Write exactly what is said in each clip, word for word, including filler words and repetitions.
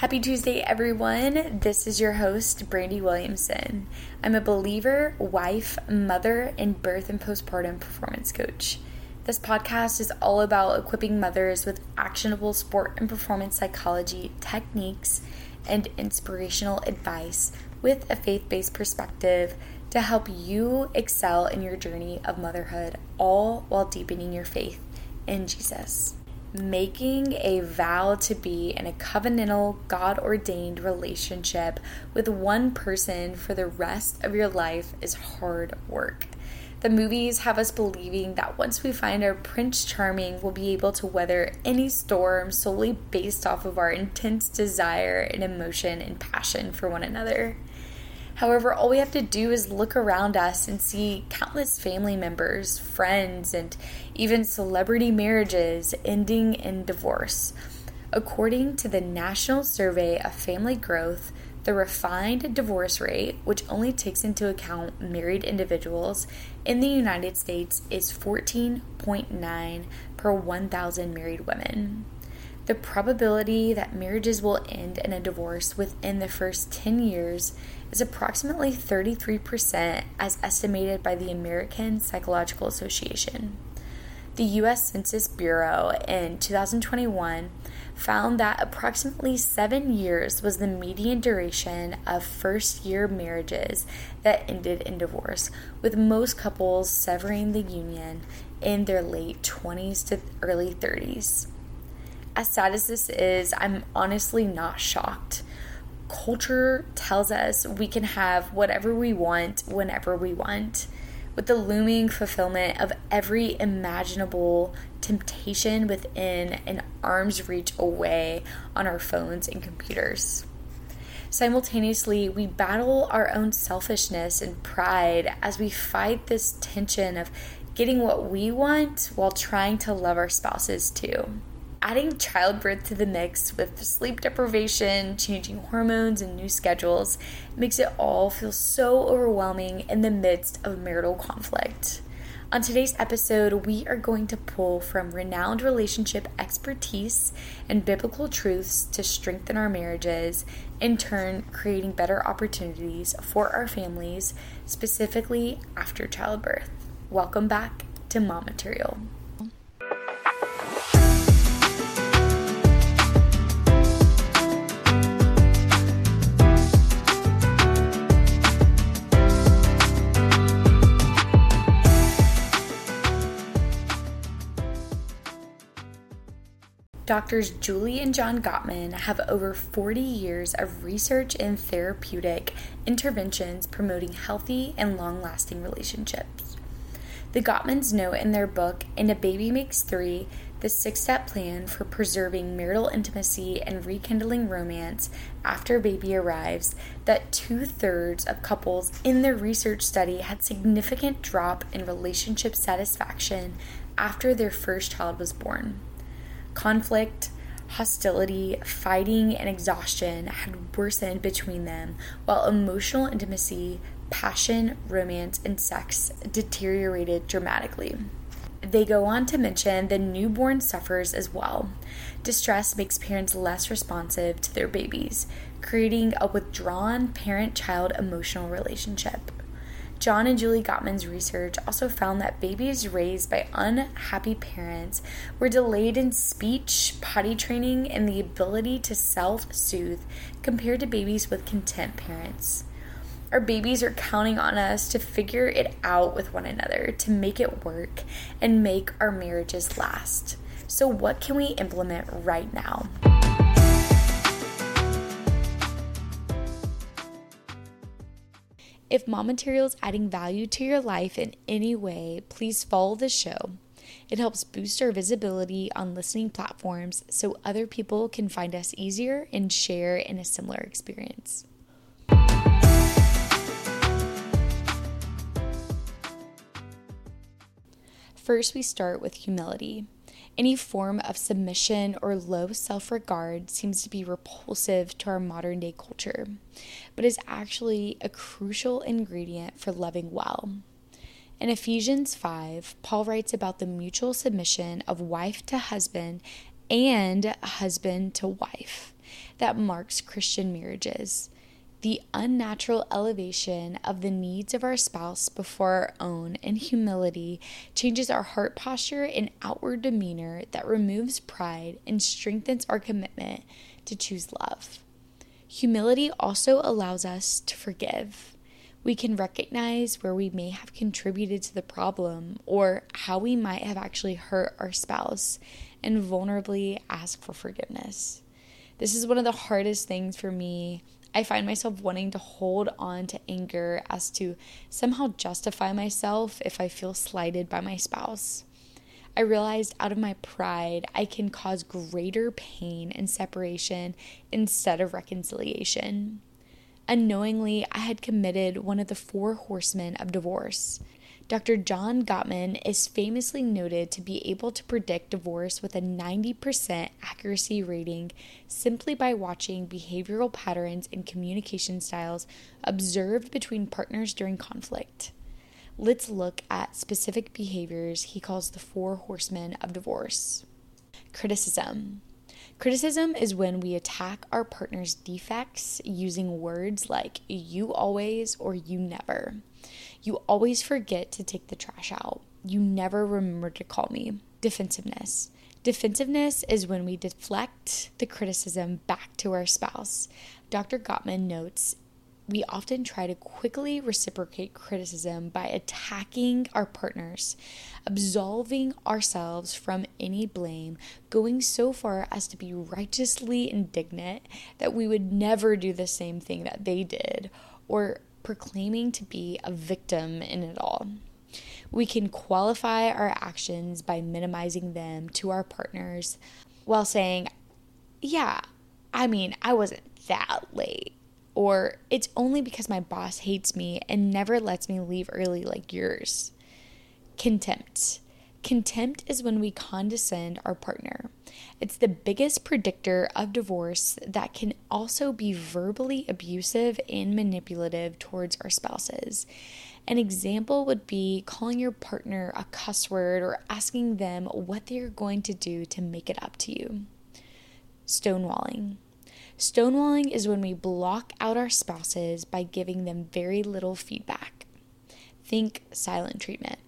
Happy Tuesday, everyone. This is your host, Brandi Williamson. I'm a believer, wife, mother, and birth and postpartum performance coach. This podcast is all about equipping mothers with actionable sport and performance psychology techniques and inspirational advice with a faith-based perspective to help you excel in your journey of motherhood, all while deepening your faith in Jesus. Making a vow to be in a covenantal, God-ordained relationship with one person for the rest of your life is hard work. The movies have us believing that once we find our Prince Charming, we'll be able to weather any storm solely based off of our intense desire and emotion and passion for one another. However, all we have to do is look around us and see countless family members, friends, and even celebrity marriages ending in divorce. According to the National Survey of Family Growth, the refined divorce rate, which only takes into account married individuals, in the United States is fourteen point nine per one thousand married women. The probability that marriages will end in a divorce within the first ten years is approximately thirty-three percent as estimated by the American Psychological Association. The U S Census Bureau in two thousand twenty-one found that approximately seven years was the median duration of first-year marriages that ended in divorce, with most couples severing the union in their late twenties to early thirties. As sad as this is, I'm honestly not shocked. Culture tells us we can have whatever we want, whenever we want. With the looming fulfillment of every imaginable temptation within an arm's reach away on our phones and computers. Simultaneously, we battle our own selfishness and pride as we fight this tension of getting what we want while trying to love our spouses too. Adding childbirth to the mix with sleep deprivation, changing hormones, and new schedules makes it all feel so overwhelming in the midst of marital conflict. On today's episode, we are going to pull from renowned relationship expertise and biblical truths to strengthen our marriages, in turn creating better opportunities for our families, specifically after childbirth. Welcome back to Mom Material. Doctors Julie and John Gottman have over forty years of research and therapeutic interventions promoting healthy and long-lasting relationships. The Gottmans note in their book, And A Baby Makes Three, the six-step plan for preserving marital intimacy and rekindling romance after baby arrives, that two-thirds of couples in their research study had significant drop in relationship satisfaction after their first child was born. Conflict, hostility, fighting, and exhaustion had worsened between them, while emotional intimacy, passion, romance, and sex deteriorated dramatically. They go on to mention the newborn suffers as well. Distress makes parents less responsive to their babies, creating a withdrawn parent-child emotional relationship. John and Julie Gottman's research also found that babies raised by unhappy parents were delayed in speech, potty training, and the ability to self-soothe compared to babies with content parents. Our babies are counting on us to figure it out with one another, to make it work, and make our marriages last. So what can we implement right now? If Mom Material is adding value to your life in any way, please follow the show. It helps boost our visibility on listening platforms so other people can find us easier and share in a similar experience. First, we start with humility. Any form of submission or low self-regard seems to be repulsive to our modern-day culture, but is actually a crucial ingredient for loving well. In Ephesians five, Paul writes about the mutual submission of wife to husband and husband to wife. that marks Christian marriages: the unnatural elevation of the needs of our spouse before our own, and humility changes our heart posture and outward demeanor that removes pride and strengthens our commitment to choose love. Humility also allows us to forgive. We can recognize where we may have contributed to the problem or how we might have actually hurt our spouse and vulnerably ask for forgiveness. This is one of the hardest things for me. I find myself wanting to hold on to anger as to somehow justify myself if I feel slighted by my spouse. I realized out of my pride, I can cause greater pain and separation instead of reconciliation. Unknowingly, I had committed one of the four horsemen of divorce. Doctor John Gottman is famously noted to be able to predict divorce with a ninety percent accuracy rating simply by watching behavioral patterns and communication styles observed between partners during conflict. Let's look at specific behaviors he calls the four horsemen of divorce. Criticism. Criticism is when we attack our partner's defects using words like "you always" or "you never." "You always forget to take the trash out." "You never remember to call me." Defensiveness. Defensiveness is when we deflect the criticism back to our spouse. Doctor Gottman notes, we often try to quickly reciprocate criticism by attacking our partners, absolving ourselves from any blame, going so far as to be righteously indignant that we would never do the same thing that they did, or proclaiming to be a victim in it all. We can qualify our actions by minimizing them to our partners while saying, "Yeah, I mean, I wasn't that late," or "it's only because my boss hates me and never lets me leave early like yours." Contempt. Contempt is when we condescend our partner. It's the biggest predictor of divorce that can also be verbally abusive and manipulative towards our spouses. An example would be calling your partner a cuss word or asking them what they're going to do to make it up to you. Stonewalling. Stonewalling is when we block out our spouses by giving them very little feedback. Think silent treatment.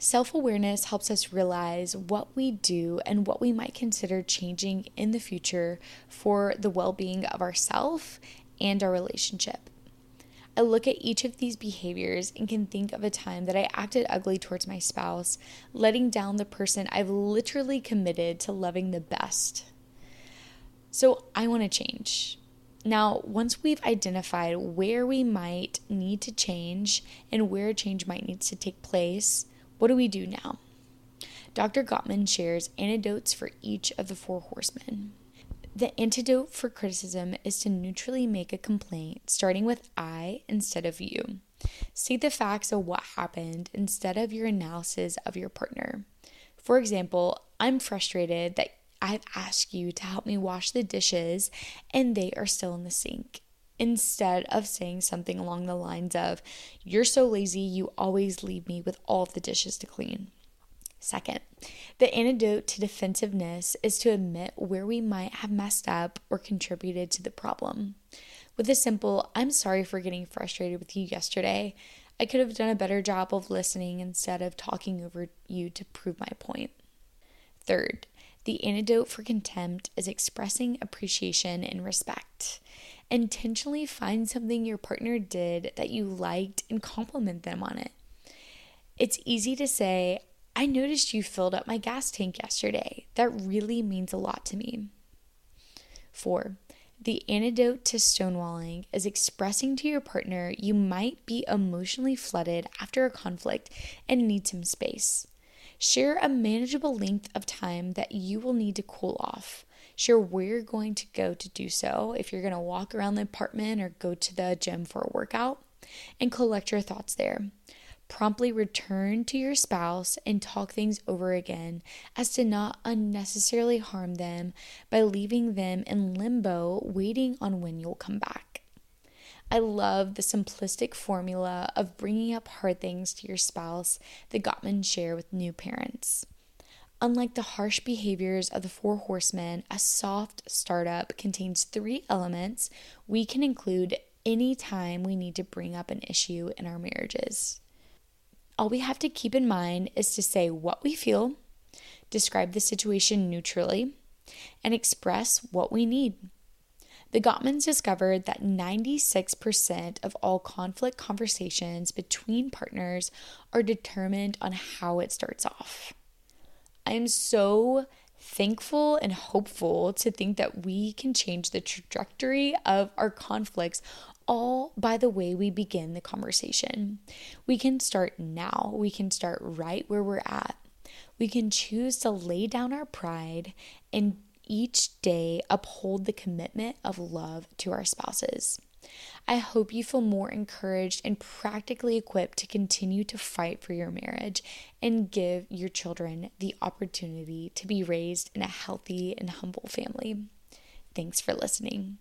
Self-awareness helps us realize what we do and what we might consider changing in the future for the well-being of ourselves and our relationship. I look at each of these behaviors and can think of a time that I acted ugly towards my spouse, letting down the person I've literally committed to loving the best. So I want to change. Now, once we've identified where we might need to change and where change might need to take place, what do we do now? Doctor Gottman shares antidotes for each of the four horsemen. The antidote for criticism is to neutrally make a complaint, starting with "I" instead of "you." State the facts of what happened instead of your analysis of your partner. For example, "I'm frustrated that I've asked you to help me wash the dishes and they are still in the sink," instead of saying something along the lines of, "You're so lazy, you always leave me with all of the dishes to clean." Second, the antidote to defensiveness is to admit where we might have messed up or contributed to the problem. With a simple, "I'm sorry for getting frustrated with you yesterday. I could have done a better job of listening instead of talking over you to prove my point." Third, the antidote for contempt is expressing appreciation and respect. Intentionally find something your partner did that you liked and compliment them on it. It's easy to say, "I noticed you filled up my gas tank yesterday. That really means a lot to me." Four, the antidote to stonewalling is expressing to your partner you might be emotionally flooded after a conflict and need some space. Share a manageable length of time that you will need to cool off. Share where you're going to go to do so, if you're going to walk around the apartment or go to the gym for a workout, and collect your thoughts there. Promptly return to your spouse and talk things over again as to not unnecessarily harm them by leaving them in limbo, waiting on when you'll come back. I love the simplistic formula of bringing up hard things to your spouse that Gottman shares with new parents. Unlike the harsh behaviors of the four horsemen, a soft startup contains three elements we can include any time we need to bring up an issue in our marriages. All we have to keep in mind is to say what we feel, describe the situation neutrally, and express what we need. The Gottmans discovered that ninety-six percent of all conflict conversations between partners are determined on how it starts off. I am so thankful and hopeful to think that we can change the trajectory of our conflicts all by the way we begin the conversation. We can start now. We can start right where we're at. We can choose to lay down our pride and each day uphold the commitment of love to our spouses. I hope you feel more encouraged and practically equipped to continue to fight for your marriage and give your children the opportunity to be raised in a healthy and humble family. Thanks for listening.